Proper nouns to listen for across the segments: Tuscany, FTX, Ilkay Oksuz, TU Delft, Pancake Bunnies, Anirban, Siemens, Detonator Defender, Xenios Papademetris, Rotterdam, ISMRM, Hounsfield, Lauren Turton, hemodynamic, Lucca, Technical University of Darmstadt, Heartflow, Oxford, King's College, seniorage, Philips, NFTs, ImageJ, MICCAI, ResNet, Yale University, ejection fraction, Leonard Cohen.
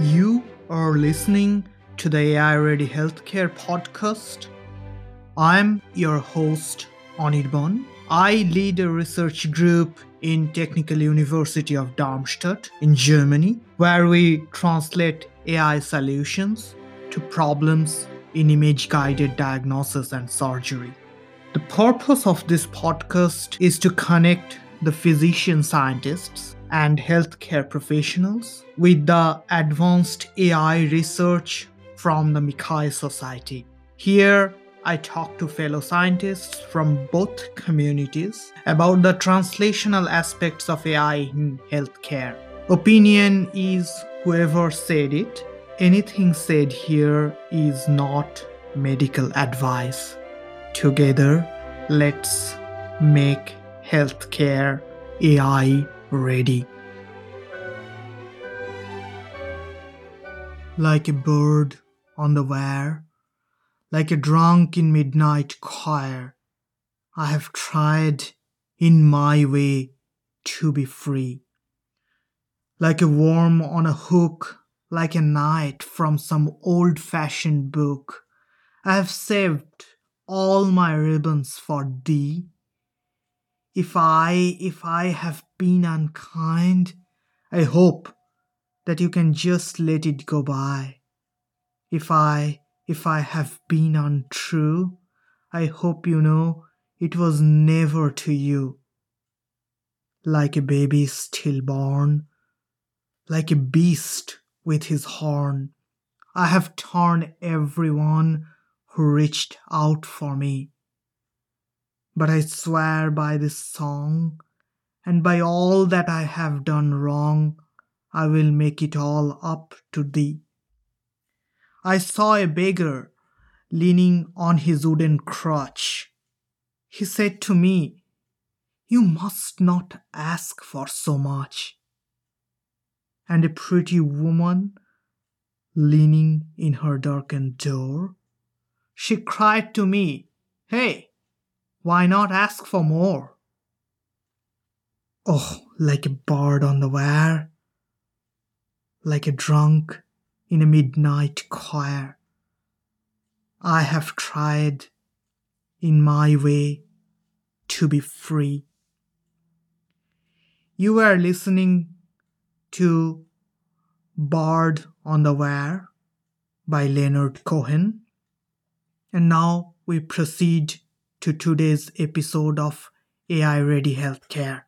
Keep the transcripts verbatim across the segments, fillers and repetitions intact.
You are listening to the A I Ready Healthcare podcast. I'm your host, Anirban. I lead a research group in Technical University of Darmstadt in Germany, where we translate A I solutions to problems in image-guided diagnosis and surgery. The purpose of this podcast is to connect the physician scientists and healthcare professionals with the advanced A I research from the MICCAI Society. Here, I talk to fellow scientists from both communities about the translational aspects of A I in healthcare. Opinion is whoever said it. Anything said here is not medical advice. Together, let's make healthcare A I ready. Like a bird on the wire, like a drunk in midnight choir, I have tried in my way to be free. Like a worm on a hook, like a knight from some old-fashioned book, I have saved all my ribbons for thee. If I, if I have been unkind, I hope that you can just let it go by. If I, if I have been untrue, I hope you know it was never to you. Like a baby stillborn, like a beast with his horn, I have torn everyone who reached out for me. But I swear by this song, and by all that I have done wrong, I will make it all up to thee. I saw a beggar leaning on his wooden crutch. He said to me, "You must not ask for so much." And a pretty woman leaning in her darkened door, she cried to me, "Hey, why not ask for more?" Oh, like a bird on the wire, like a drunk in a midnight choir, I have tried in my way to be free. You are listening to Bird on the Wire by Leonard Cohen. And now we proceed to today's episode of A I Ready Healthcare.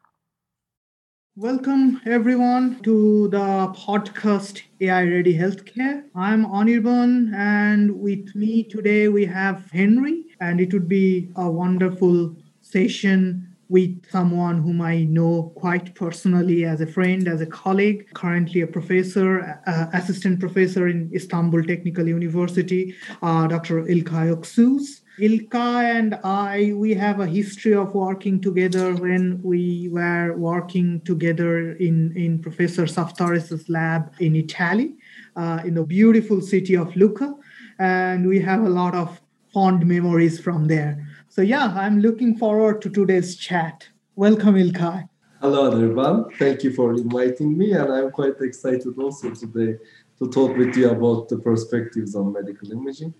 Welcome everyone to the podcast A I Ready Healthcare. I'm Anirban, and with me today we have Henry, and it would be a wonderful session with someone whom I know quite personally as a friend, as a colleague, currently a professor, uh, assistant professor in Istanbul Technical University, uh, Doctor Ilkay Oksuz. Ilkay and I, we have a history of working together when we were working together in, in Professor Tsaftaris' lab in Italy, uh, in the beautiful city of Lucca, and we have a lot of fond memories from there. So yeah, I'm looking forward to today's chat. Welcome, Ilkay. Hello, Anirban. Thank you for inviting me, and I'm quite excited also today to talk with you about the perspectives on medical imaging.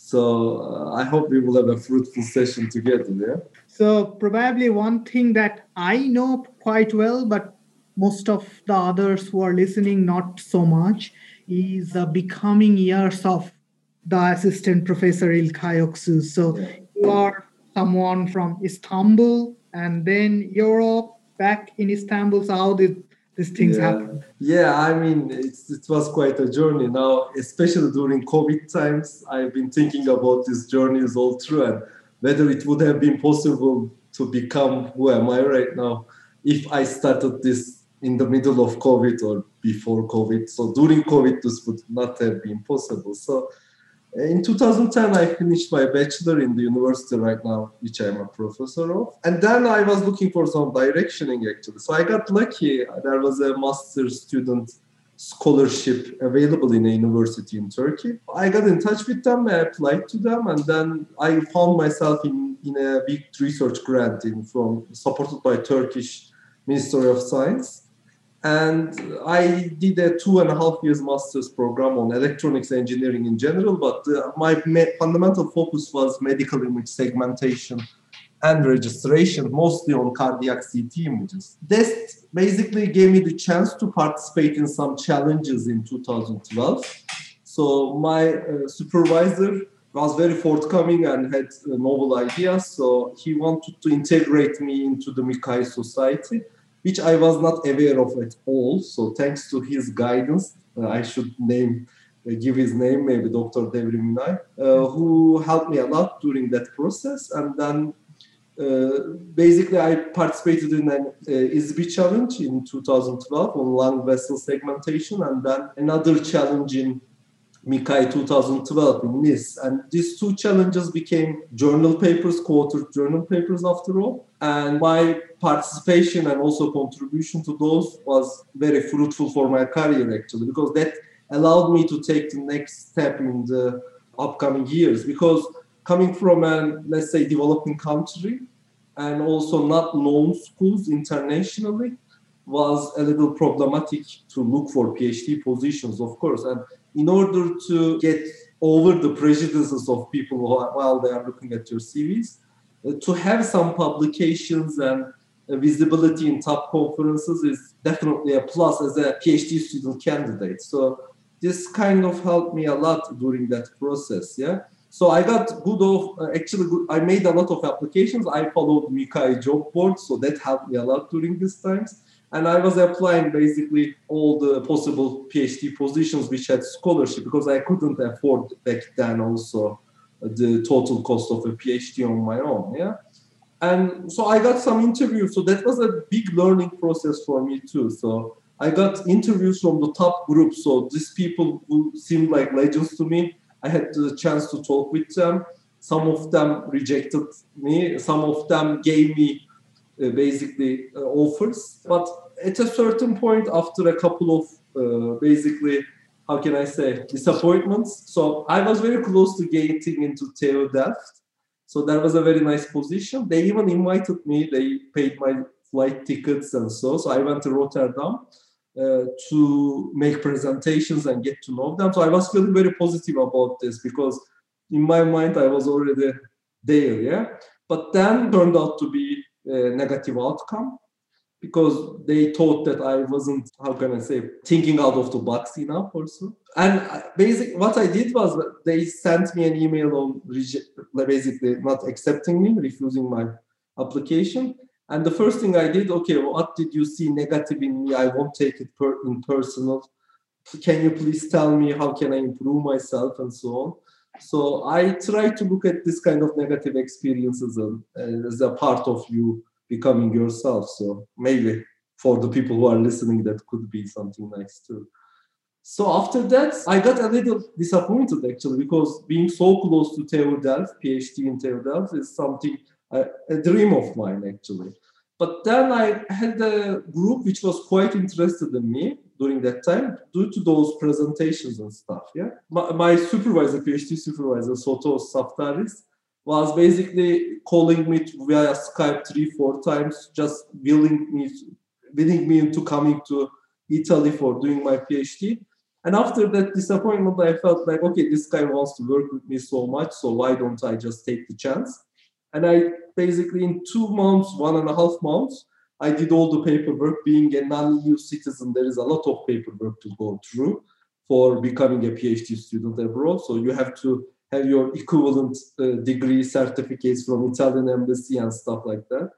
So uh, I hope we will have a fruitful session together, yeah? So probably one thing that I know quite well, but most of the others who are listening, not so much, is the becoming years of the assistant professor Ilkay Oksuz. So yeah. You are someone from Istanbul and then Europe, back in Istanbul. So how did these things yeah. happen? Yeah, I mean, it's, it was quite a journey. Now, especially during COVID times, I've been thinking about this journey is all through and whether it would have been possible to become who am I right now if I started this in the middle of COVID or before COVID. So during COVID, this would not have been possible. So in two thousand ten, I finished my bachelor in the university right now, which I'm a professor of. And then I was looking for some directioning, actually. So I got lucky. There was a master's student scholarship available in a university in Turkey. I got in touch with them, I applied to them, and then I found myself in, in a big research grant in, from supported by Turkish Ministry of Science. And I did a two and a half years master's program on electronics engineering in general, but uh, my ma- fundamental focus was medical image segmentation and registration, mostly on cardiac C T images. This basically gave me the chance to participate in some challenges in two thousand twelve. So my uh, supervisor was very forthcoming and had uh, novel ideas. So he wanted to integrate me into the MICCAI society, which I was not aware of at all. So thanks to his guidance, uh, I should name, uh, give his name, maybe Doctor Devrim Ünay, uh, who helped me a lot during that process. And then uh, basically I participated in an uh, I S B I challenge in two thousand twelve on lung vessel segmentation, and then another challenge in MICCAI two thousand twelve in Nice. And these two challenges became journal papers, quartered journal papers after all. And my participation and also contribution to those was very fruitful for my career, actually, because that allowed me to take the next step in the upcoming years. Because coming from an, let's say, developing country and also not known schools internationally was a little problematic to look for PhD positions, of course. And in order to get over the prejudices of people while they are looking at your C Vs, uh, to have some publications and uh, visibility in top conferences is definitely a plus as a PhD student candidate. So this kind of helped me a lot during that process. Yeah. So I got good of, uh, actually good, I made a lot of applications. I followed MICCAI job board, so that helped me a lot during these times. And I was applying basically all the possible PhD positions which had scholarship, because I couldn't afford back then also the total cost of a PhD on my own. Yeah. And so I got some interviews. So that was a big learning process for me too. So I got interviews from the top groups. So these people who seemed like legends to me, I had the chance to talk with them. Some of them rejected me. Some of them gave me Uh, basically uh, offers. But at a certain point, after a couple of uh, basically, how can I say, disappointments. So I was very close to getting into T U Delft. So that was a very nice position. They even invited me. They paid my flight tickets and so. So I went to Rotterdam uh, to make presentations and get to know them. So I was feeling very positive about this because in my mind, I was already there. Yeah. But then turned out to be a negative outcome because they thought that I wasn't, how can I say, thinking out of the box enough also. And basically what I did was they sent me an email on basically not accepting me, refusing my application. And the first thing I did, okay, what did you see negative in me? I won't take it per- in personal. Can you please tell me how can I improve myself and so on? So I try to look at this kind of negative experiences as a part of you becoming yourself. So maybe for the people who are listening, that could be something nice too. So after that, I got a little disappointed actually, because being so close to T U Delft, PhD in T U Delft is something, a, a dream of mine actually. But then I had a group which was quite interested in me during that time due to those presentations and stuff. Yeah, My, my supervisor, PhD supervisor, Sotirios Tsaftaris, was basically calling me to, via Skype three, four times, just willing me, willing me into coming to Italy for doing my PhD. And after that disappointment, I felt like, okay, this guy wants to work with me so much, so why don't I just take the chance? And I basically in two months, one and a half months, I did all the paperwork. Being a non-E U citizen, there is a lot of paperwork to go through for becoming a PhD student abroad. So you have to have your equivalent uh, degree certificates from Italian embassy and stuff like that.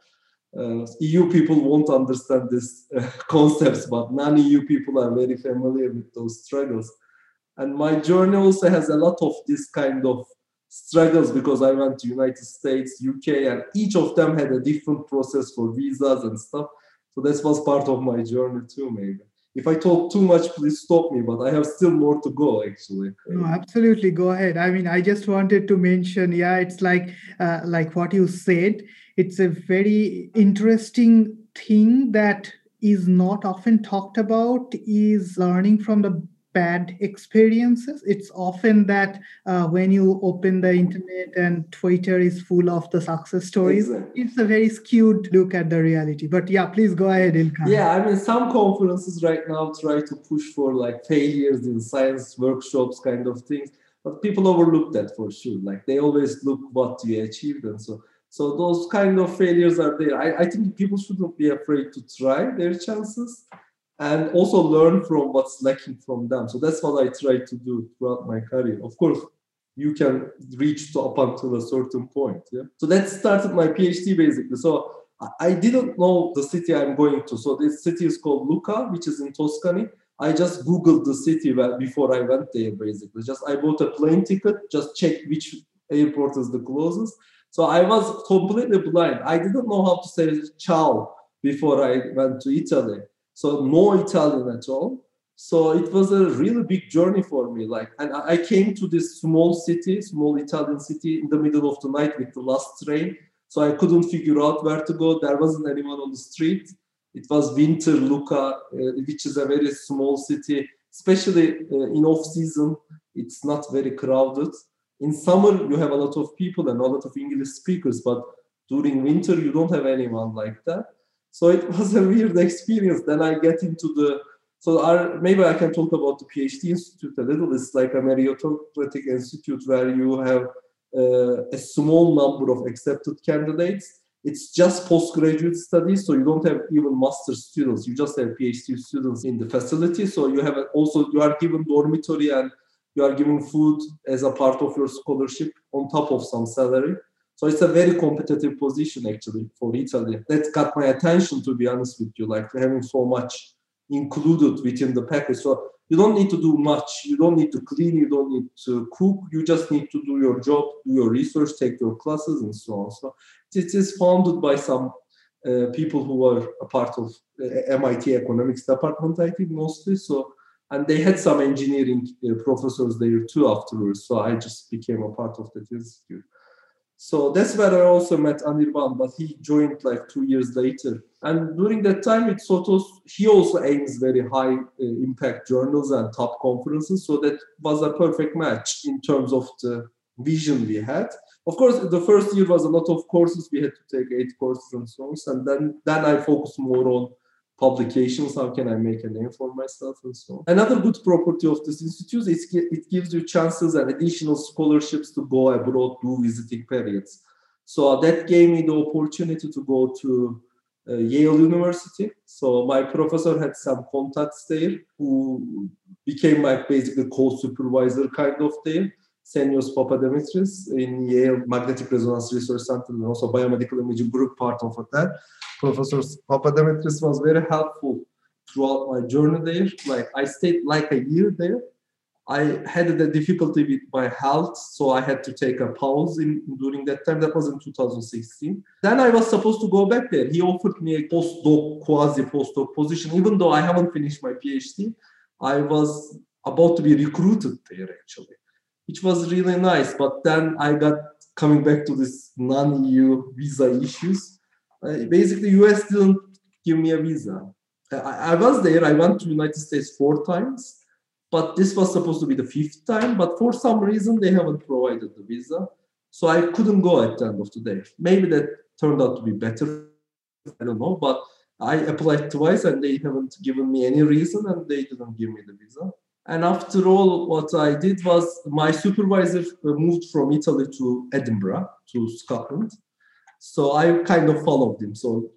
Uh, E U people won't understand these uh, concepts, but non-E U people are very familiar with those struggles. And my journey also has a lot of this kind of struggles because I went to United States, U K, and each of them had a different process for visas and stuff. So that was part of my journey too, maybe. If I talk too much, please stop me, but I have still more to go, actually. No, absolutely. Go ahead. I mean, I just wanted to mention, yeah, it's like uh, like what you said. It's a very interesting thing that is not often talked about is learning from the bad experiences. It's often that uh, when you open the internet and Twitter is full of the success stories, exactly. It's a very skewed look at the reality. But yeah, please go ahead, Ilkay. Yeah, I mean, some conferences right now try to push for like failures in science workshops kind of things, but people overlook that for sure. Like they always look what you achieved, and so so those kind of failures are there. I, I think people shouldn't be afraid to try their chances. And also learn from what's lacking from them. So that's what I try to do throughout my career. Of course, you can reach to up until a certain point. Yeah? So that started my PhD basically. So I didn't know the city I'm going to. So this city is called Lucca, which is in Tuscany. I just Googled the city before I went there basically. Just I bought a plane ticket, just checked which airport is the closest. So I was completely blind. I didn't know how to say ciao before I went to Italy. So no Italian at all. So it was a really big journey for me. Like, and I came to this small city, small Italian city in the middle of the night with the last train. So I couldn't figure out where to go. There wasn't anyone on the street. It was winter Lucca, uh, which is a very small city, especially uh, in off season. It's not very crowded. In summer, you have a lot of people and a lot of English speakers, but during winter, you don't have anyone like that. So it was a weird experience. Then I get into the, so our, maybe I can talk about the PhD institute a little. It's like a meritocratic institute where you have uh, a small number of accepted candidates. It's just postgraduate studies. So you don't have even master's students. You just have PhD students in the facility. So you have also, you are given dormitory and you are given food as a part of your scholarship on top of some salary. So it's a very competitive position, actually, for Italy. That got my attention, to be honest with you, like having so much included within the package. So you don't need to do much. You don't need to clean. You don't need to cook. You just need to do your job, do your research, take your classes, and so on. So it is founded by some uh, people who were a part of the M I T economics department, I think, mostly. So, and they had some engineering uh, professors there, too, afterwards. So I just became a part of that institute. So that's where I also met Anirban, but he joined like two years later. And during that time, with Sotos, he also aims very high uh, impact journals and top conferences. So that was a perfect match in terms of the vision we had. Of course, the first year was a lot of courses. We had to take eight courses and so on. And then, then I focused more on publications. How can I make a name for myself and so on. Another good property of this institute is it gives you chances and additional scholarships to go abroad, do visiting periods. So that gave me the opportunity to go to uh, Yale University. So my professor had some contacts there who became my basically co-supervisor kind of there. Xenios Papademetris in Yale Magnetic Resonance Research Center and also Biomedical Imaging Group part of that. Professor Papademetris was very helpful throughout my journey there. Like I stayed like a year there. I had the difficulty with my health, so I had to take a pause in, during that time. That was in two thousand sixteen. Then I was supposed to go back there. He offered me a postdoc, quasi-postdoc position, even though I haven't finished my PhD. I was about to be recruited there actually, which was really nice. But then I got coming back to this non-E U visa issues. Uh, basically, U S didn't give me a visa. I, I was there. I went to the United States four times, but this was supposed to be the fifth time. But for some reason, they haven't provided the visa. So I couldn't go at the end of the day. Maybe that turned out to be better. I don't know. But I applied twice, and they haven't given me any reason, and they didn't give me the visa. And after all, what I did was my supervisor moved from Italy to Edinburgh, to Scotland. So I kind of followed him. So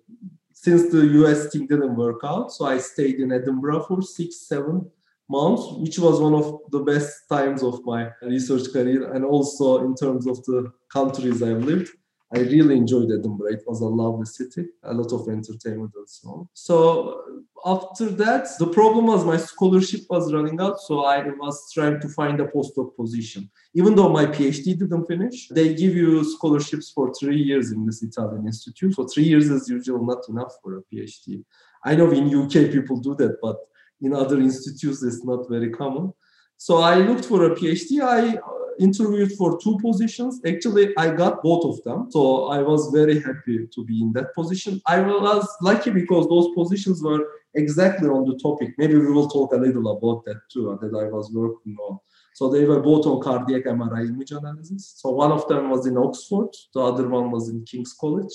since the U S thing didn't work out, so I stayed in Edinburgh for six, seven months, which was one of the best times of my research career. And also in terms of the countries I've lived, I really enjoyed Edinburgh. It was a lovely city, a lot of entertainment and so on. So after that, the problem was my scholarship was running out. So I was trying to find a postdoc position. Even though my PhD didn't finish, they give you scholarships for three years in this Italian institute. So three years is usually not enough for a PhD. I know in U K people do that, but in other institutes, it's not very common. So I looked for a PhD. I interviewed for two positions. Actually, I got both of them. So I was very happy to be in that position. I was lucky because those positions were exactly on the topic. Maybe we will talk a little about that too, that I was working on. So they were both on cardiac M R I image analysis. So one of them was in Oxford, the other one was in King's College.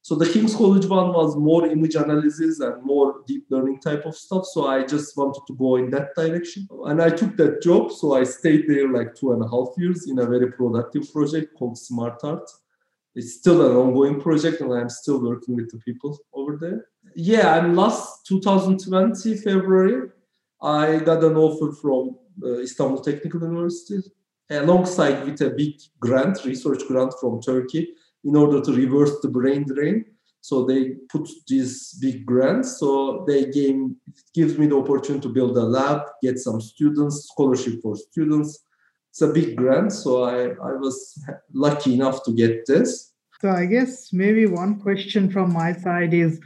So the King's College one was more image analysis and more deep learning type of stuff. So I just wanted to go in that direction. And I took that job. So I stayed there like two and a half years in a very productive project called SmartArt. It's still an ongoing project and I'm still working with the people over there. Yeah, and last two thousand twenty, February, I got an offer from uh, Istanbul Technical University alongside with a big grant, research grant from Turkey in order to reverse the brain drain. So they put these big grants. So they gave, it gives me the opportunity to build a lab, get some students, scholarship for students. It's a big grant, so I, I was lucky enough to get this. So I guess maybe one question from my side is,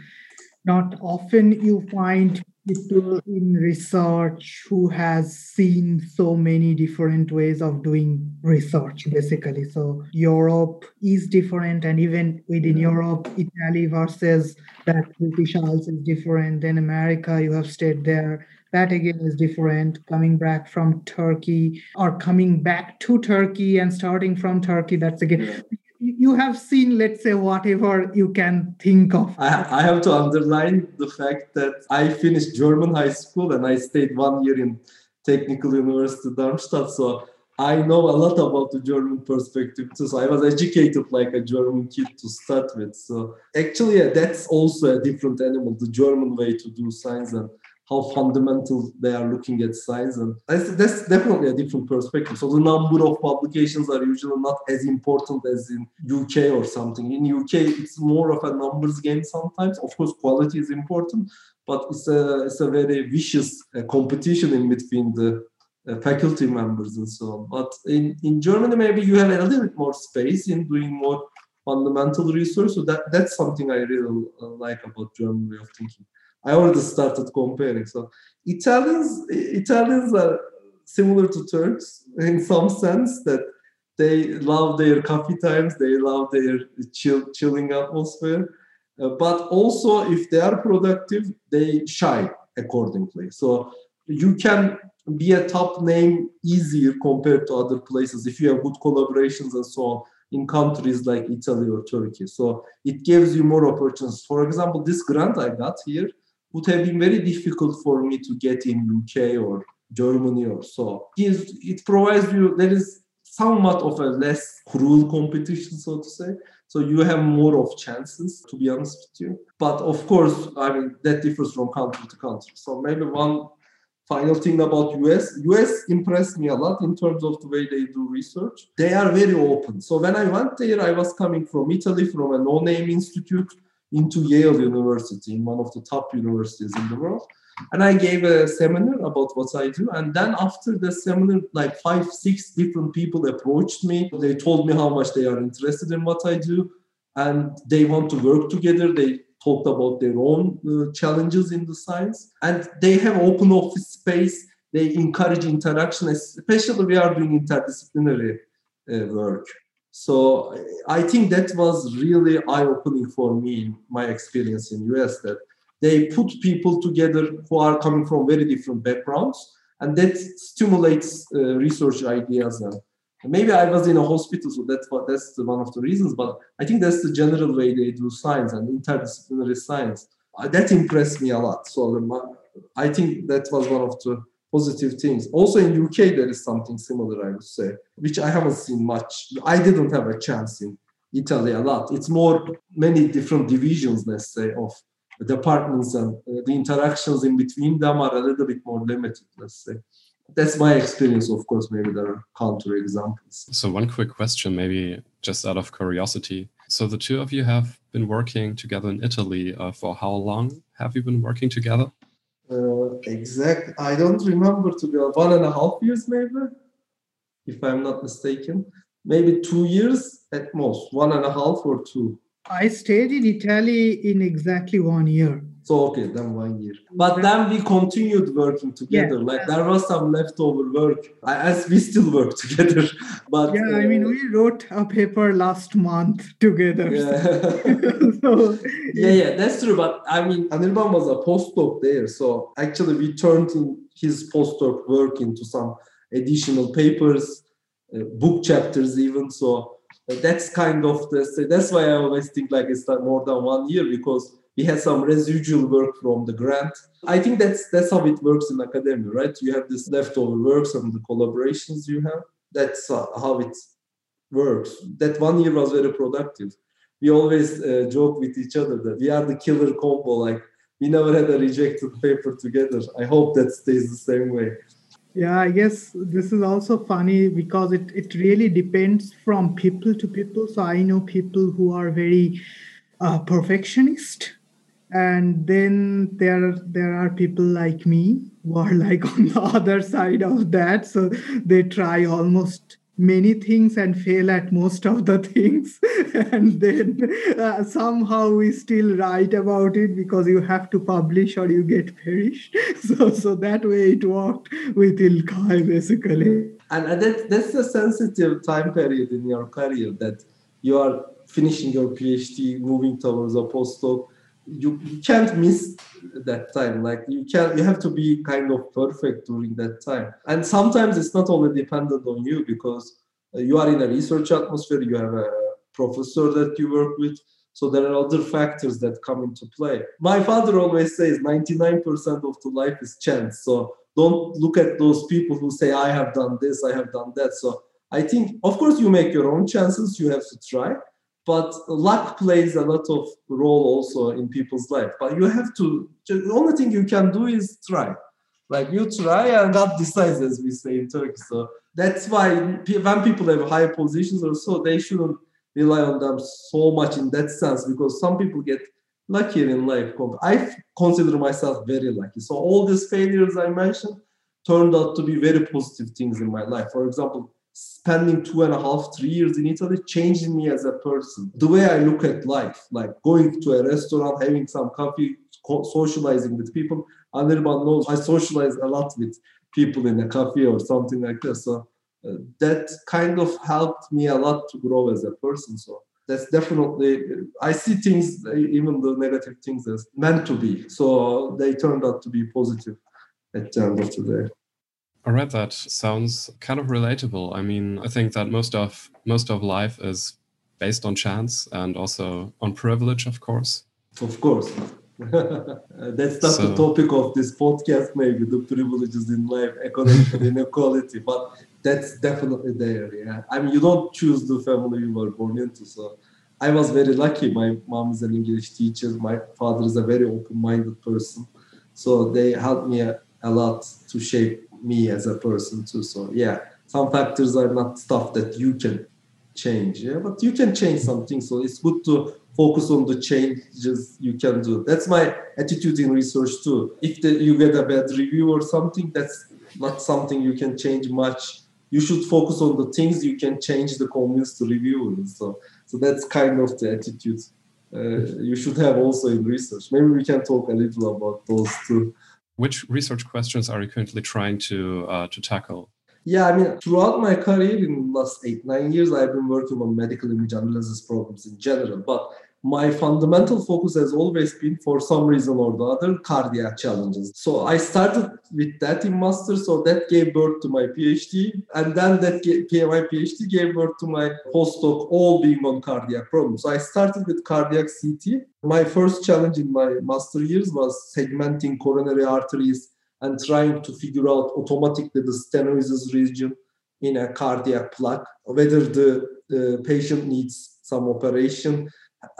not often you find people in research who has seen so many different ways of doing research, basically. So Europe is different, and even within Europe, Italy versus that British Isles is different. Then America, you have stayed there. That again is different. Coming back from Turkey or coming back to Turkey and starting from Turkey, that's again... You have seen, let's say, whatever you can think of. I, I have to underline the fact that I finished German high school and I stayed one year in Technical University of Darmstadt. So I know a lot about the German perspective too. So I was educated like a German kid to start with. So actually, yeah, that's also a different animal, the German way to do science and how fundamental they are looking at science. And that's, that's definitely a different perspective. So the number of publications are usually not as important as in U K or something. In U K, it's more of a numbers game sometimes. Of course, quality is important, but it's a, it's a very vicious uh, competition in between the uh, faculty members and so on. But in, in Germany, maybe you have a little bit more space in doing more fundamental research. So that, that's something I really uh, like about German way of thinking. I already started comparing. So Italians, Italians are similar to Turks in some sense that they love their coffee times, they love their chill, chilling atmosphere. Uh, but also, if they are productive, they shine accordingly. So you can be a top name easier compared to other places if you have good collaborations and so on in countries like Italy or Turkey. So it gives you more opportunities. For example, this grant I got here would have been very difficult for me to get in U K or Germany or so. It provides you, there is somewhat of a less cruel competition, so to say. So you have more of chances, to be honest with you. But of course, I mean, that differs from country to country. So maybe one final thing about U S. U S impressed me a lot in terms of the way they do research. They are very open. So when I went there, I was coming from Italy, from a no-name institute, into Yale University, in one of the top universities in the world. And I gave a seminar about what I do. And then after the seminar, like five, six different people approached me. They told me how much they are interested in what I do. And they want to work together. They talked about their own uh, challenges in the science. And they have open office space. They encourage interaction, especially we are doing interdisciplinary uh, work. So I think that was really eye-opening for me, my experience in U S, that they put people together who are coming from very different backgrounds, and that stimulates uh, research ideas. And maybe I was in a hospital, so that's, what, that's one of the reasons, but I think that's the general way they do science and interdisciplinary science. Uh, that impressed me a lot. So the, I think that was one of the positive things. Also in U K, there is something similar, I would say, which I haven't seen much. I didn't have a chance in Italy a lot. It's more many different divisions, let's say, of departments, and uh, the interactions in between them are a little bit more limited, let's say. That's my experience, of course. Maybe there are counter examples. So one quick question, maybe just out of curiosity. So the two of you have been working together in Italy. Uh, for how long have you been working together? Uh, exact. I don't remember, to be one and a half years, maybe, if I'm not mistaken. Maybe two years at most, one and a half or two. I stayed in Italy in exactly one year. So, okay, then one year. But then we continued working together. Yeah. Like, there was some leftover work. I, as we still work together. But yeah, uh, I mean, we wrote a paper last month together. Yeah, so, yeah, yeah, that's true. But, I mean, Anirban was a postdoc there. So, actually, we turned in his postdoc work into some additional papers, uh, book chapters even. So, uh, that's kind of the... That's why I always think, like, it's not more than one year because... We had some residual work from the grant. I think that's that's how it works in academia, right? You have this leftover works and the collaborations you have. That's how it works. That one year was very productive. We always uh, joke with each other that we are the killer combo. Like, we never had a rejected paper together. I hope that stays the same way. Yeah, I guess this is also funny because it, it really depends from people to people. So I know people who are very uh, perfectionist. And then there, there are people like me who are like on the other side of that. So they try almost many things and fail at most of the things. And then uh, somehow we still write about it because you have to publish or you get perished. So, so that way it worked with Ilkay basically. And that, that's a sensitive time period in your career that you are finishing your PhD, moving towards a postdoc. You, you can't miss that time. Like you can't, you have to be kind of perfect during that time. And sometimes it's not only dependent on you because you are in a research atmosphere, you have a professor that you work with. So there are other factors that come into play. My father always says ninety-nine percent of the life is chance. So don't look at those people who say, I have done this, I have done that. So I think, of course, you make your own chances, you have to try. But luck plays a lot of role also in people's life. But you have to, the only thing you can do is try. Like you try and God decides, as we say in Turkey. So that's why when people have higher positions or so, they shouldn't rely on them so much in that sense because some people get luckier in life. I consider myself very lucky. So all these failures I mentioned turned out to be very positive things in my life. For example, spending two and a half, three years in Italy changed me as a person. The way I look at life, like going to a restaurant, having some coffee, socializing with people. Anirban knows I socialize a lot with people in a cafe or something like that. So uh, that kind of helped me a lot to grow as a person. So that's definitely, I see things, even the negative things as meant to be. So they turned out to be positive at the end of the day. All right, that sounds kind of relatable. I mean, I think that most of most of life is based on chance and also on privilege, of course. Of course. That's not so, the topic of this podcast, maybe, the privileges in life, economic inequality, but that's definitely there, yeah. I mean, you don't choose the family you were born into, so I was very lucky. My mom is an English teacher. My father is a very open-minded person, so they helped me a, a lot to shape me as a person too. So yeah, some factors are not stuff that you can change, yeah, but you can change something. So it's good to focus on the changes you can do. That's my attitude in research too. If the, you get a bad review or something, that's not something you can change much. You should focus on the things you can change to convince the reviewer. So, so that's kind of the attitude uh, you should have also in research. Maybe we can talk a little about those too. Which research questions are you currently trying to uh, to tackle? Yeah, I mean, throughout my career in the last eight, nine years, I've been working on medical image analysis problems in general. But my fundamental focus has always been, for some reason or the other, cardiac challenges. So I started with that in master's, so that gave birth to my PhD. And then that gave, my PhD gave birth to my postdoc, all being on cardiac problems. So I started with cardiac C T. My first challenge in my master years was segmenting coronary arteries and trying to figure out automatically the stenosis region in a cardiac plaque, whether the uh, patient needs some operation,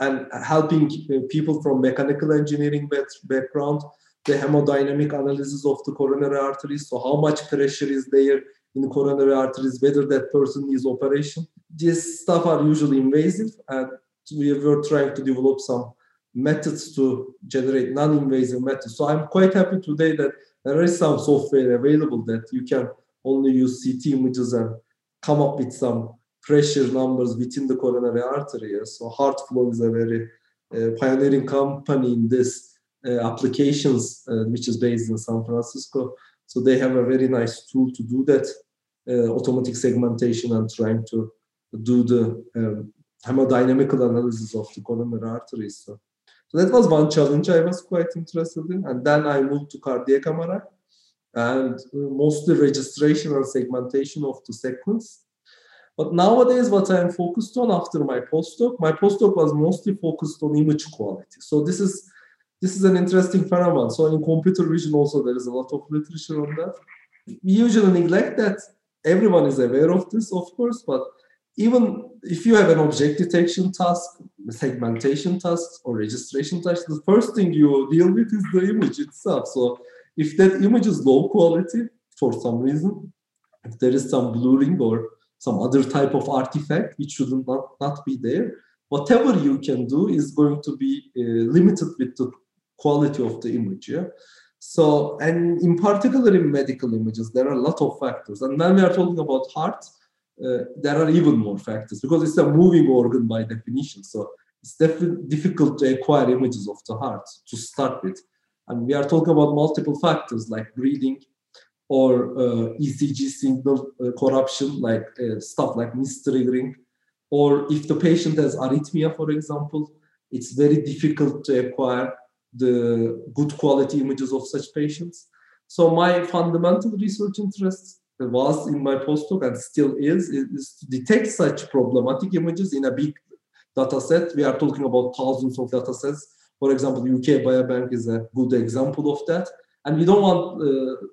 and helping people from mechanical engineering background, the hemodynamic analysis of the coronary arteries, so how much pressure is there in the coronary arteries, whether that person needs operation. These stuff are usually invasive, and we were trying to develop some methods to generate non-invasive methods. So I'm quite happy today that there is some software available that you can only use C T images and come up with some pressure numbers within the coronary artery. So Heartflow is a very uh, pioneering company in this. uh, applications, uh, which is based in San Francisco. So they have a very nice tool to do that, uh, automatic segmentation and trying to do the um, hemodynamical analysis of the coronary arteries. So, so that was one challenge I was quite interested in. And then I moved to cardiac M R I and uh, mostly registration and segmentation of the sequence. But nowadays, what I'm focused on after my postdoc, my postdoc was mostly focused on image quality. So this is this is an interesting phenomenon. So in computer vision also, there is a lot of literature on that. We usually neglect that. Everyone is aware of this, of course, but even if you have an object detection task, segmentation task, or registration task, the first thing you deal with is the image itself. So if that image is low quality for some reason, if there is some blurring or some other type of artifact which should not, not be there, whatever you can do is going to be uh, limited with the quality of the image. Yeah? So, and in particular in medical images, there are a lot of factors. And when we are talking about heart, uh, there are even more factors because it's a moving organ by definition. So it's definitely difficult to acquire images of the heart to start with. And we are talking about multiple factors like breathing, or uh, E C G signal uh, corruption, like uh, stuff like mistriggering, or if the patient has arrhythmia, for example, it's very difficult to acquire the good quality images of such patients. So my fundamental research interest was in my postdoc and still is, is to detect such problematic images in a big data set. We are talking about thousands of data sets. For example, U K Biobank is a good example of that. And we don't want uh,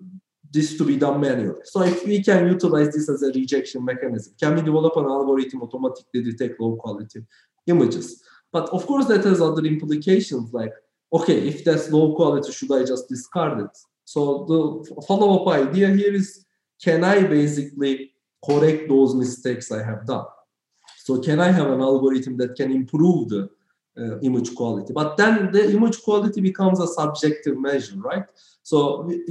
this to be done manually. So if we can utilize this as a rejection mechanism, can we develop an algorithm automatically detect low quality images? But of course that has other implications like, okay, if that's low quality, should I just discard it? So the follow-up idea here is, can I basically correct those mistakes I have done? So can I have an algorithm that can improve the Uh, image quality? But then the image quality becomes a subjective measure, right? So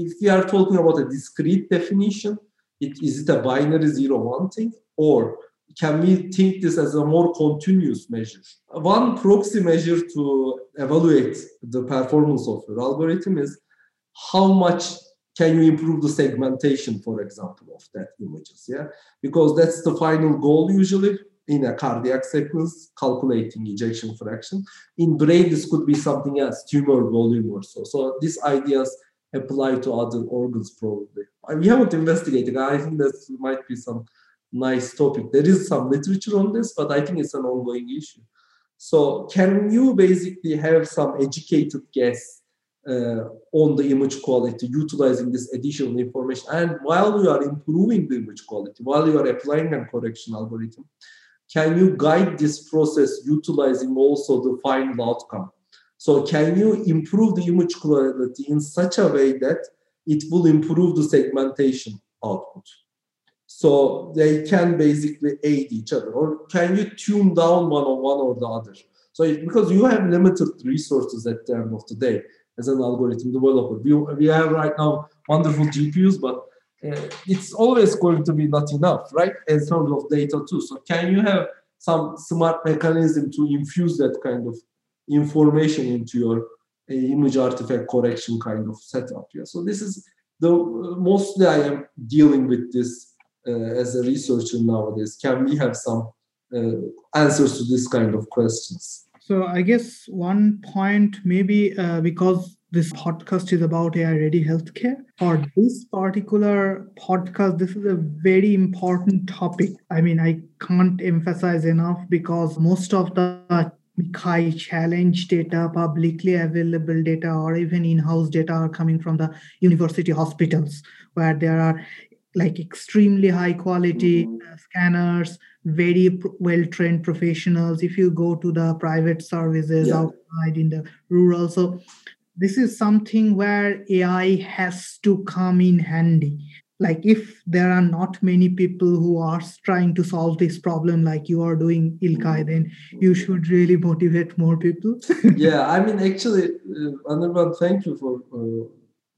if we are talking about a discrete definition, it, is it a binary zero one thing? Or can we think this as a more continuous measure? One proxy measure to evaluate the performance of your algorithm is how much can you improve the segmentation, for example, of that images, yeah? Because that's the final goal usually. In a cardiac sequence, calculating ejection fraction. In brain, this could be something else, tumor volume or so. So these ideas apply to other organs probably. We haven't investigated. I think that might be some nice topic. There is some literature on this, but I think it's an ongoing issue. So can you basically have some educated guess uh, on the image quality, utilizing this additional information? And while you are improving the image quality, while you are applying a correction algorithm, can you guide this process utilizing also the final outcome? So can you improve the image quality in such a way that it will improve the segmentation output? So they can basically aid each other. Or can you tune down one on one or the other? So it, because you have limited resources at the end of the day as an algorithm developer. We, we have right now wonderful G P Us, but Uh, it's always going to be not enough, right? In terms of data too. So can you have some smart mechanism to infuse that kind of information into your uh, image artifact correction kind of setup? Yeah. So this is the uh, mostly I am dealing with this uh, as a researcher nowadays. Can we have some uh, answers to this kind of questions? So I guess one point maybe uh, because this podcast is about A I-ready healthcare. For this particular podcast, this is a very important topic. I mean, I can't emphasize enough because most of the MICCAI challenge data, publicly available data, or even in-house data are coming from the university hospitals where there are like extremely high quality mm-hmm. scanners, very well-trained professionals. If you go to the private services yeah. outside in the rural, so this is something where A I has to come in handy. Like if there are not many people who are trying to solve this problem like you are doing, Ilkay, then you should really motivate more people. yeah, I mean, actually, uh, Anirban, thank you for uh,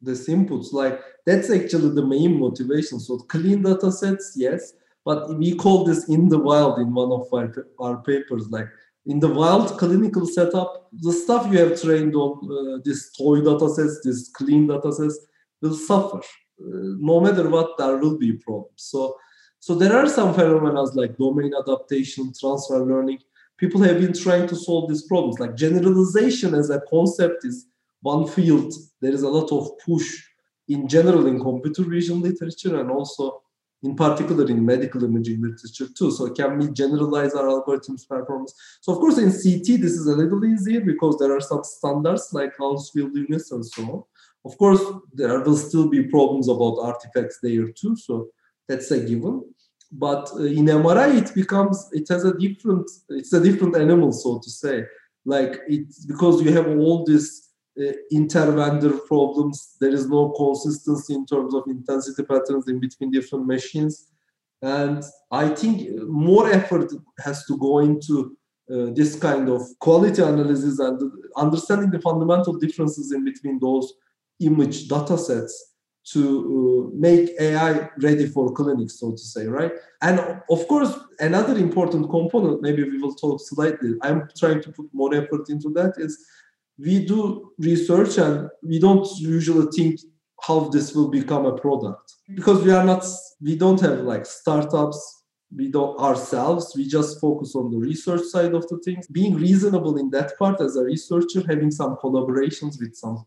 this inputs. Like that's actually the main motivation. So clean data sets, yes, but we call this in the wild in one of our, our papers, like in the wild clinical setup, the stuff you have trained on, uh, this toy datasets, this clean datasets, will suffer. Uh, no matter what, there will be problems. So, so there are some phenomena like domain adaptation, transfer learning. People have been trying to solve these problems. Like generalization as a concept is one field. There is a lot of push in general in computer vision literature and also in particular in medical imaging literature too. So can we generalize our algorithms performance? So of course in C T, this is a little easier because there are some standards like Hounsfield units and so on. Of course, there will still be problems about artifacts there too. So that's a given. But in M R I, it becomes, it has a different, it's a different animal, so to say. Like it's because you have all this Uh, intervendor problems. There is no consistency in terms of intensity patterns in between different machines. And I think more effort has to go into uh, this kind of quality analysis and understanding the fundamental differences in between those image data sets to uh, make A I ready for clinics, so to say, right? And of course, another important component, maybe we will talk slightly, I'm trying to put more effort into that, is we do research and we don't usually think how this will become a product because we are not, we don't have like startups, we don't ourselves, we just focus on the research side of the things. Being reasonable in that part as a researcher, having some collaborations with some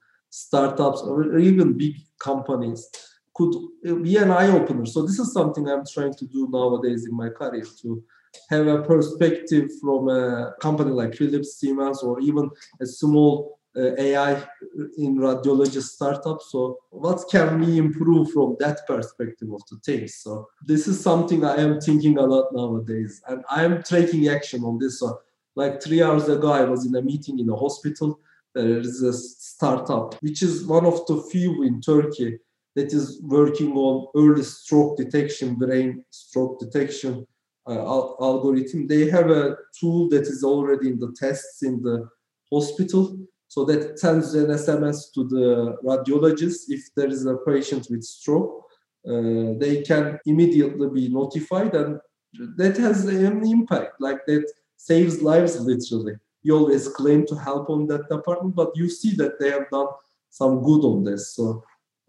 startups or even big companies could be an eye-opener. So this is something I'm trying to do nowadays in my career to have a perspective from a company like Philips, Siemens, or even a small uh, A I in radiology startup. So what can we improve from that perspective of the things? So this is something I am thinking a lot nowadays. And I am taking action on this. So like three hours ago, I was in a meeting in a hospital. There is a startup, which is one of the few in Turkey that is working on early stroke detection, brain stroke detection. Uh, al- algorithm. They have a tool that is already in the tests in the hospital, so that sends an S M S to the radiologist. If there is a patient with stroke, uh, they can immediately be notified, and that has an impact. Like that saves lives, literally. You always claim to help on that department, but you see that they have done some good on this. So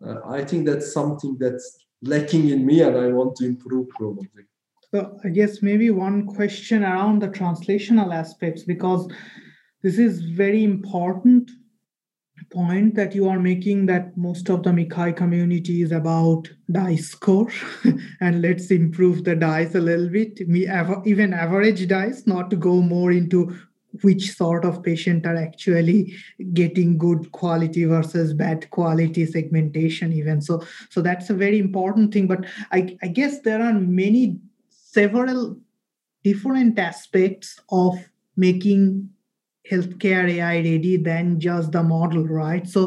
uh, I think that's something that's lacking in me, and I want to improve probably. So I guess maybe one question around the translational aspects, because this is very important point that you are making, that most of the MICCAI community is about D I score and let's improve the D I s a little bit, even average D I s, not to go more into which sort of patient are actually getting good quality versus bad quality segmentation even. So, so that's a very important thing. But I, I guess there are many several different aspects of making healthcare A I ready than just the model, right? So,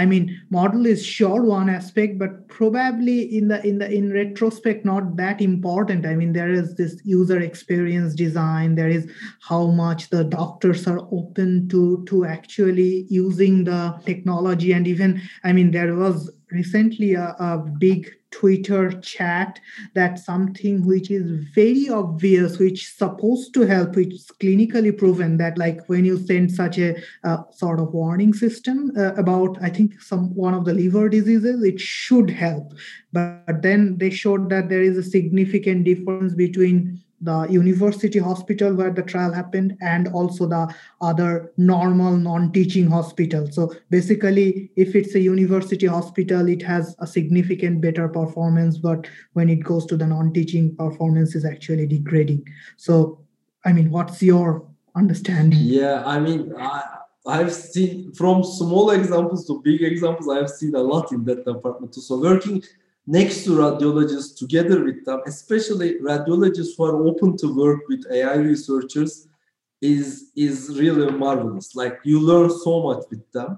I mean, model is sure one aspect, but probably in the in the in retrospect, not that important. I mean, there is this user experience design. There is how much the doctors are open to to actually using the technology, and even, I mean, there was recently a, a big Twitter chat that something which is very obvious, which is supposed to help, which is clinically proven, that like when you send such a uh, sort of warning system uh, about, I think, some one of the liver diseases, it should help. But, but then they showed that there is a significant difference between the university hospital where the trial happened and also the other normal non-teaching hospital. So basically, if it's a university hospital, it has a significant better performance, but when it goes to the non-teaching, performance is actually degrading. So, I mean, what's your understanding? Yeah, I mean, I, I've seen from small examples to big examples, I've seen a lot in that department too. So working next to radiologists, together with them, especially radiologists who are open to work with A I researchers, is, is really marvelous. Like you learn so much with them.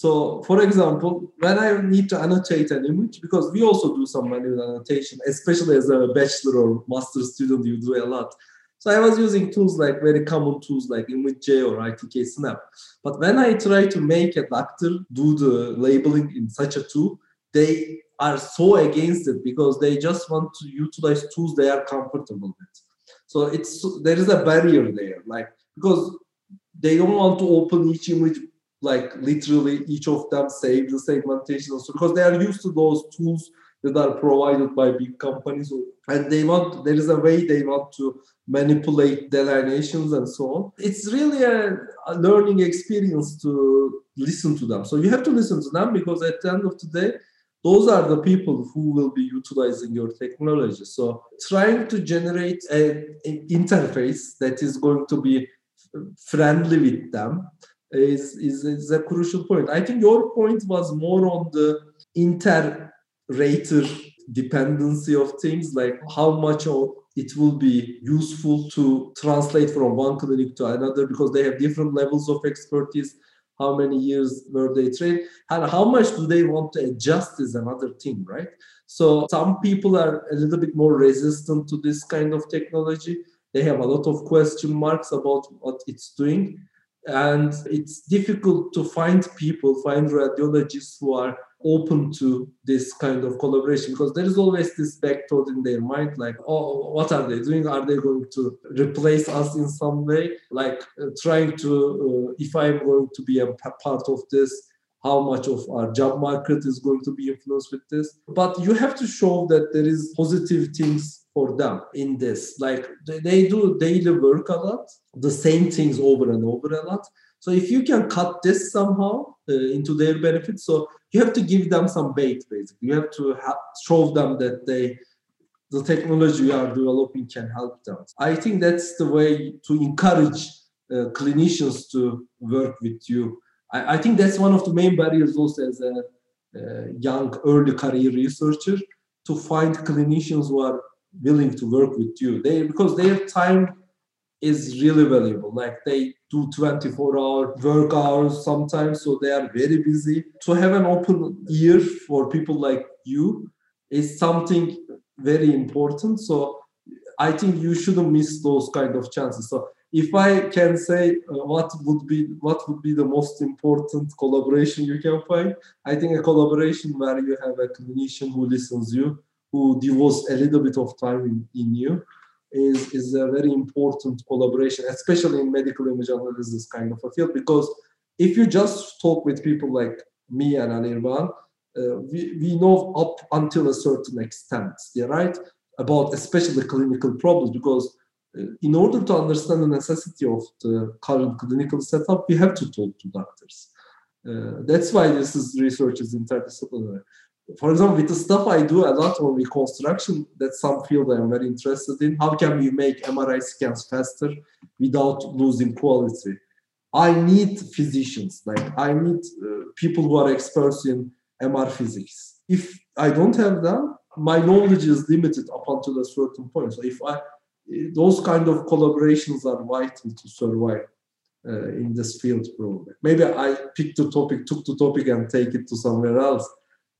So for example, when I need to annotate an image, because we also do some manual annotation, especially as a bachelor or master student, you do a lot. So I was using tools like very common tools like ImageJ or I T K Snap. But when I try to make a doctor do the labeling in such a tool, they are so against it because they just want to utilize tools they are comfortable with. So it's there is a barrier there. Like because they don't want to open each image, like literally each of them save the segmentation also, because they are used to those tools that are provided by big companies, and they want, there is a way they want to manipulate delineations and so on. It's really a, a learning experience to listen to them. So you have to listen to them, because at the end of the day, those are the people who will be utilizing your technology. So trying to generate an interface that is going to be friendly with them is, is, is a crucial point. I think your point was more on the inter-rater dependency of things, like how much of it will be useful to translate from one clinic to another, because they have different levels of expertise. How many years were they trained? And how much do they want to adjust is another thing, right? So some people are a little bit more resistant to this kind of technology. They have a lot of question marks about what it's doing. And it's difficult to find people, find radiologists who are open to this kind of collaboration, because there is always this back thought in their mind, like, oh, what are they doing? Are they going to replace us in some way? Like uh, trying to, uh, if I'm going to be a part of this, how much of our job market is going to be influenced with this? But you have to show that there is positive things for them in this. Like they do daily work a lot, the same things over and over a lot. So if you can cut this somehow uh, into their benefit, so you have to give them some bait, basically. You have to ha- show them that they, the technology you are developing can help them. I think that's the way to encourage uh, clinicians to work with you. I, I think that's one of the main barriers also as a uh, young, early career researcher, to find clinicians who are willing to work with you. They, because their time is really valuable. Like they do twenty-four hour work hours sometimes, so they are very busy. To have an open ear for people like you is something very important. So I think you shouldn't miss those kind of chances. So if I can say uh, what would be what would be the most important collaboration you can find, I think a collaboration where you have a clinician who listens to you, who devotes a little bit of time in, in you, is, is a very important collaboration, especially in medical image analysis kind of a field. Because if you just talk with people like me and Anirban, uh, we, we know up until a certain extent, yeah, right, about especially clinical problems. Because uh, in order to understand the necessity of the current clinical setup, we have to talk to doctors. Uh, that's why this is research is interdisciplinary. For example, with the stuff I do a lot on reconstruction, that's some field I'm very interested in. How can we make M R I scans faster without losing quality? I need physicians, like I need uh, people who are experts in M R physics. If I don't have them, my knowledge is limited up until a certain point. So if I, those kind of collaborations are vital to survive uh, in this field probably. Maybe I picked the topic, took the topic and take it to somewhere else.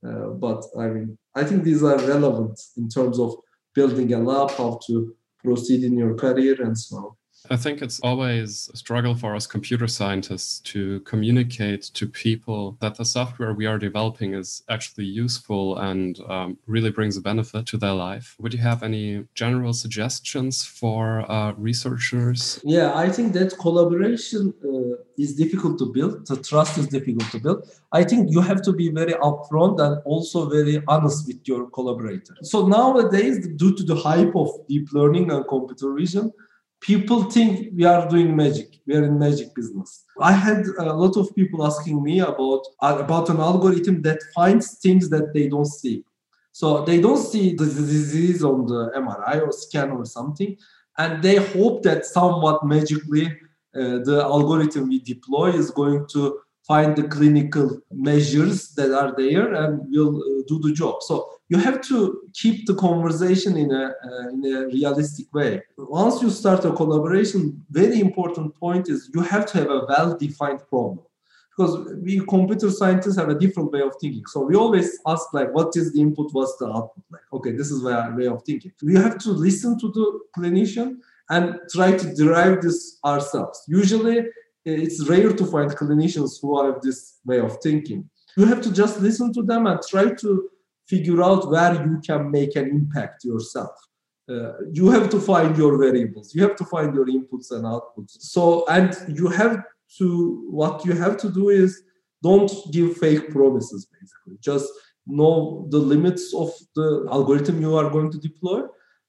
Uh, but I mean, I think these are relevant in terms of building a lab, how to proceed in your career and so on. I think it's always a struggle for us computer scientists to communicate to people that the software we are developing is actually useful and um, really brings a benefit to their life. Would you have any general suggestions for uh, researchers? Yeah, I think that collaboration uh, is difficult to build. The trust is difficult to build. I think you have to be very upfront and also very honest with your collaborator. So nowadays, due to the hype of deep learning and computer vision, people think we are doing magic. We are in magic business. I had a lot of people asking me about, about an algorithm that finds things that they don't see. So they don't see the disease on the M R I or scan or something. And they hope that somewhat magically uh, the algorithm we deploy is going to find the clinical measures that are there and will uh, do the job. So you have to keep the conversation in a, uh, in a realistic way. Once you start a collaboration, very important point is you have to have a well-defined problem. Because we computer scientists have a different way of thinking. So we always ask, like, what is the input, what's the output? Like, okay, this is our way of thinking. We have to listen to the clinician and try to derive this ourselves. Usually, it's rare to find clinicians who have this way of thinking. You have to just listen to them and try to figure out where you can make an impact yourself. Uh, you have to find your variables. You have to find your inputs and outputs. So, and you have to, what you have to do is don't give fake promises, basically. Just know the limits of the algorithm you are going to deploy.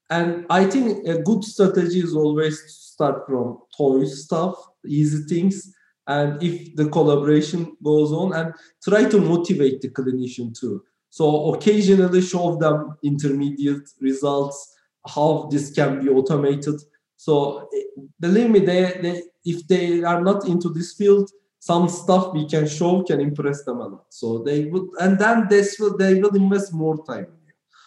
And I think a good strategy is always to start from toy stuff, easy things. And if the collaboration goes on, and try to motivate the clinician too. So occasionally show them intermediate results, how this can be automated. So believe me, they, they, if they are not into this field, some stuff we can show can impress them a lot. So they would, and then this will, they will invest more time.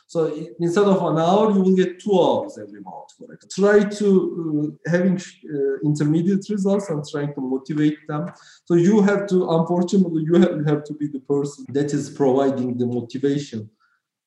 So instead of an hour, you will get two hours every month for it. Try to uh, having uh, intermediate results and trying to motivate them. So you have to, unfortunately, you have, you have to be the person that is providing the motivation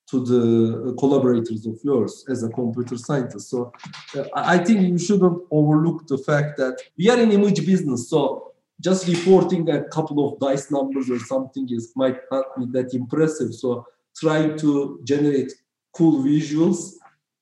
to the collaborators of yours as a computer scientist. So uh, I think you shouldn't overlook the fact that we are in image business. So just reporting a couple of dice numbers or something is might not be that impressive. So try to generate cool visuals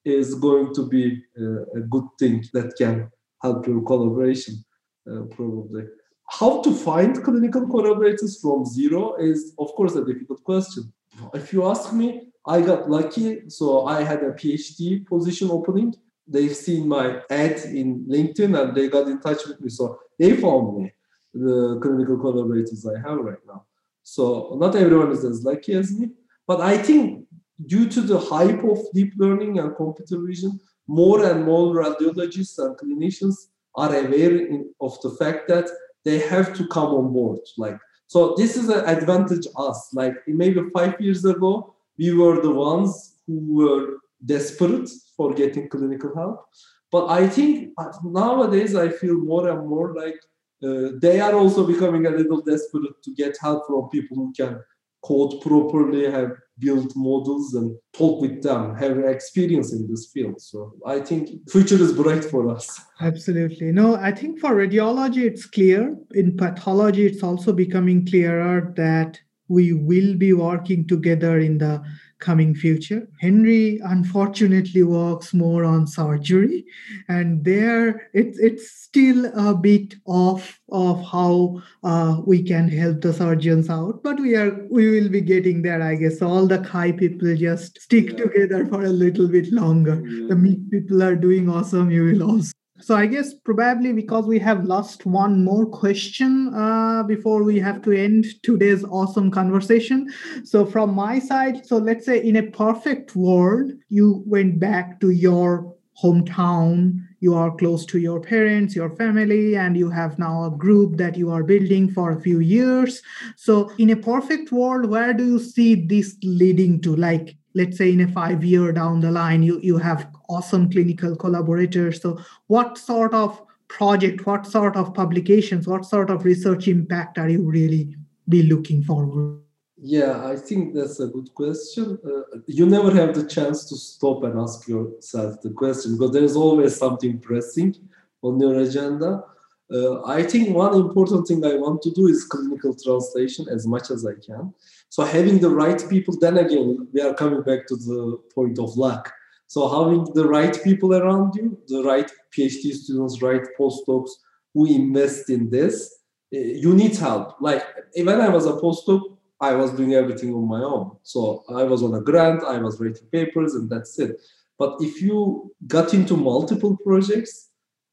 is going to be uh, a good thing that can help your collaboration, uh, probably. How to find clinical collaborators from zero is, of course, a difficult question. If you ask me, I got lucky. So I had a PhD position opening. They've seen my ad in LinkedIn and they got in touch with me. So they found me, the clinical collaborators I have right now. So not everyone is as lucky as me. But I think due to the hype of deep learning and computer vision, more and more radiologists and clinicians are aware in, of the fact that they have to come on board. Like, so this is an advantage us. Like maybe five years ago, we were the ones who were desperate for getting clinical help. But I think nowadays I feel more and more like uh, they are also becoming a little desperate to get help from people who can code properly, have built models and talk with them, have experience in this field. So I think future is bright for us. Absolutely. No, I think for radiology, it's clear. In pathology, it's also becoming clearer that we will be working together in the coming future. Henry, unfortunately, works more on surgery, and there it's it's still a bit off of how uh, we can help the surgeons out. But we are we will be getting there, I guess. All the Chi people just stick yeah. together for a little bit longer. Yeah. The meat people are doing awesome. You will also. So I guess probably because we have lost one more question uh, before we have to end today's awesome conversation. So from my side, so let's say in a perfect world, you went back to your hometown, you are close to your parents, your family, and you have now a group that you are building for a few years. So in a perfect world, where do you see this leading to? Like, let's say in a five-year down the line, you, you have awesome clinical collaborators. So what sort of project, what sort of publications, what sort of research impact are you really be looking forward? Yeah, I think that's a good question. Uh, you never have the chance to stop and ask yourself the question, because there's always something pressing on your agenda. Uh, I think one important thing I want to do is clinical translation as much as I can. So having the right people, then again, we are coming back to the point of luck. So having the right people around you, the right PhD students, right postdocs who invest in this, you need help. Like when I was a postdoc, I was doing everything on my own. So I was on a grant, I was writing papers, and that's it. But if you got into multiple projects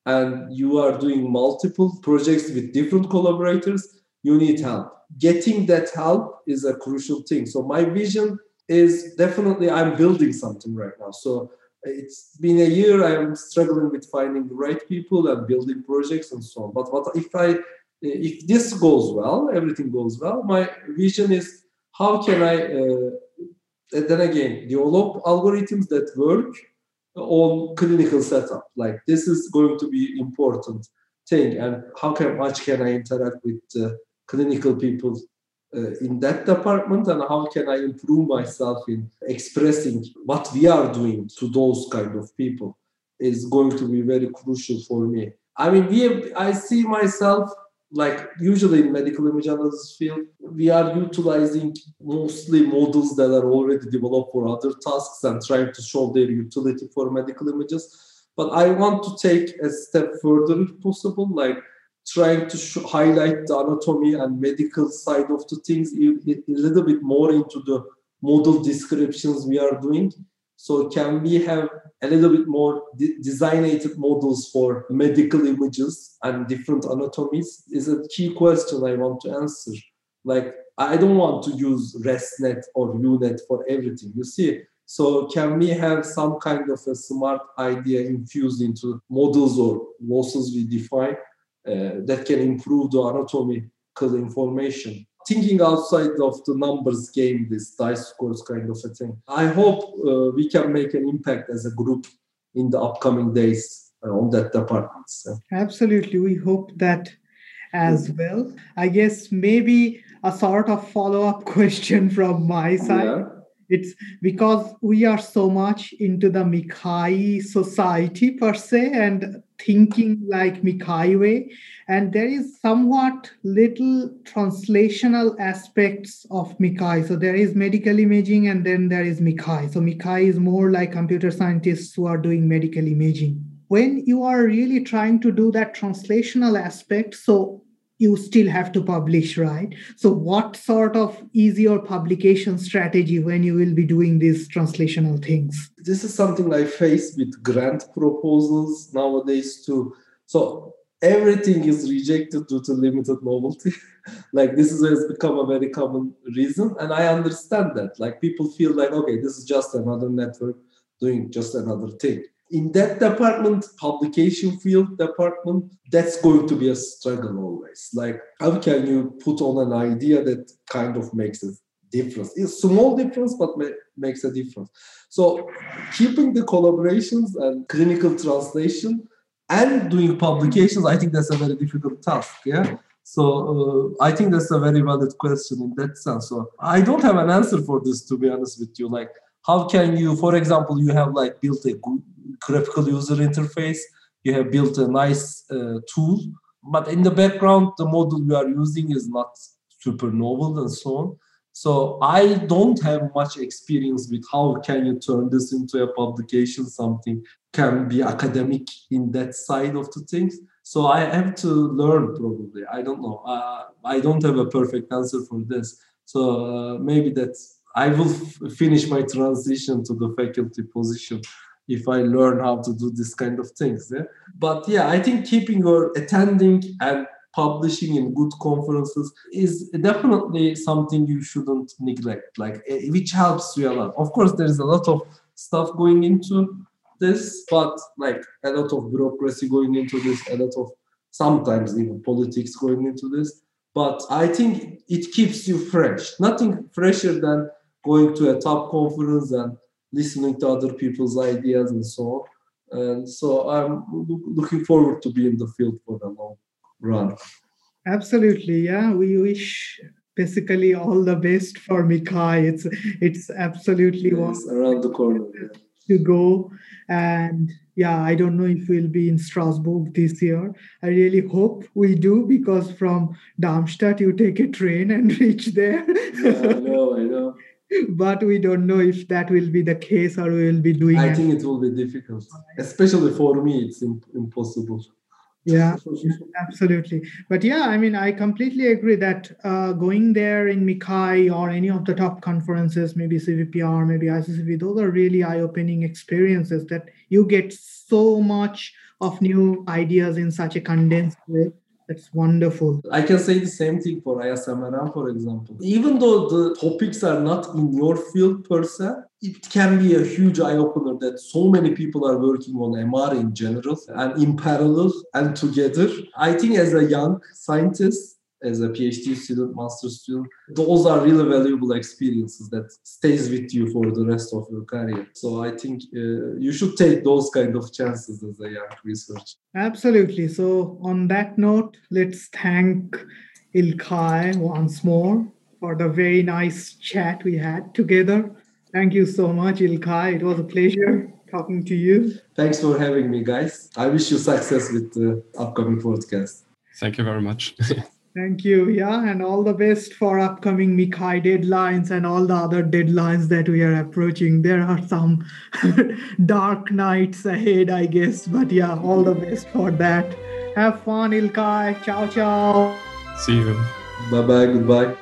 and you are doing multiple projects with different collaborators, you need help. Getting that help is a crucial thing. So my vision is definitely I'm building something right now. So it's been a year I'm struggling with finding the right people and building projects and so on. But what if I, if this goes well, everything goes well, my vision is how can I, uh, and then again, develop algorithms that work on clinical setup. Like this is going to be important thing. And how can, much can I interact with uh, clinical people Uh, in that department, and how can I improve myself in expressing what we are doing to those kind of people is going to be very crucial for me. I mean, we have, I see myself like usually in medical image analysis field, we are utilizing mostly models that are already developed for other tasks and trying to show their utility for medical images. But I want to take a step further if possible, like trying to sh- highlight the anatomy and medical side of the things a little bit more into the model descriptions we are doing. So can we have a little bit more de- designated models for medical images and different anatomies is a key question I want to answer. Like, I don't want to use ResNet or U net for everything, you see. So can we have some kind of a smart idea infused into models or losses we define uh, that can improve the anatomical information? Thinking outside of the numbers game, this dice scores kind of a thing. I hope uh, we can make an impact as a group in the upcoming days uh, on that department. So. Absolutely. We hope that as well. I guess maybe a sort of follow-up question from my side. Yeah. It's because we are so much into the MICCAI society per se and thinking like MICCAI way, and there is somewhat little translational aspects of MICCAI. So there is medical imaging and then there is MICCAI. So MICCAI is more like computer scientists who are doing medical imaging. When you are really trying to do that translational aspect, so you still have to publish, right? So what sort of is your publication strategy when you will be doing these translational things? This is something I face with grant proposals nowadays too. So everything is rejected due to limited novelty. Like this has become a very common reason. And I understand that. Like people feel like, okay, this is just another network doing just another thing. In that department, publication field department, that's going to be a struggle always. Like, how can you put on an idea that kind of makes a difference? It's a small difference, but ma- makes a difference. So keeping the collaborations and clinical translation and doing publications, I think that's a very difficult task, yeah? So uh, I think that's a very valid question in that sense. So I don't have an answer for this, to be honest with you. Like, how can you, for example, you have like built a good graphical user interface, you have built a nice uh, tool, but in the background, the model you are using is not super novel and so on. So I don't have much experience with how can you turn this into a publication, something can be academic in that side of the things. So I have to learn probably. I don't know. Uh, I don't have a perfect answer for this. So uh, maybe that's, I will f- finish my transition to the faculty position if I learn how to do this kind of things. Yeah? But yeah, I think keeping or attending and publishing in good conferences is definitely something you shouldn't neglect, like which helps you a lot. Of course, there is a lot of stuff going into this, but like a lot of bureaucracy going into this, a lot of sometimes even politics going into this. But I think it keeps you fresh. Nothing fresher than going to a top conference and listening to other people's ideas and so on. And so I'm looking forward to be in the field for the long run. Absolutely, yeah. We wish basically all the best for MICCAI. It's it's absolutely yes, wonderful around the corner yeah. to go. And yeah, I don't know if we'll be in Strasbourg this year. I really hope we do, because from Darmstadt you take a train and reach there. Yeah, I know, I know. But we don't know if that will be the case or we will be doing I that. think it will be difficult. Especially for me, it's impossible. Yeah, absolutely. But yeah, I mean, I completely agree that uh, going there in MICCAI or any of the top conferences, maybe C V P R, maybe I C C V, those are really eye-opening experiences that you get so much of new ideas in such a condensed way. That's wonderful. I can say the same thing for I S M R M, for example. Even though the topics are not in your field per se, it can be a huge eye-opener that so many people are working on M R in general and in parallel and together. I think as a young scientist, as a PhD student, master's student, those are really valuable experiences that stays with you for the rest of your career. So I think uh, you should take those kind of chances as a young researcher. Absolutely. So on that note, let's thank Ilkay once more for the very nice chat we had together. Thank you so much, Ilkay. It was a pleasure talking to you. Thanks for having me, guys. I wish you success with the upcoming podcast. Thank you very much. Thank you. Yeah, and all the best for upcoming MICCAI deadlines and all the other deadlines that we are approaching. There are some dark nights ahead, I guess. But yeah, all the best for that. Have fun, Ilkay. Ciao, ciao. See you. Bye-bye. Goodbye.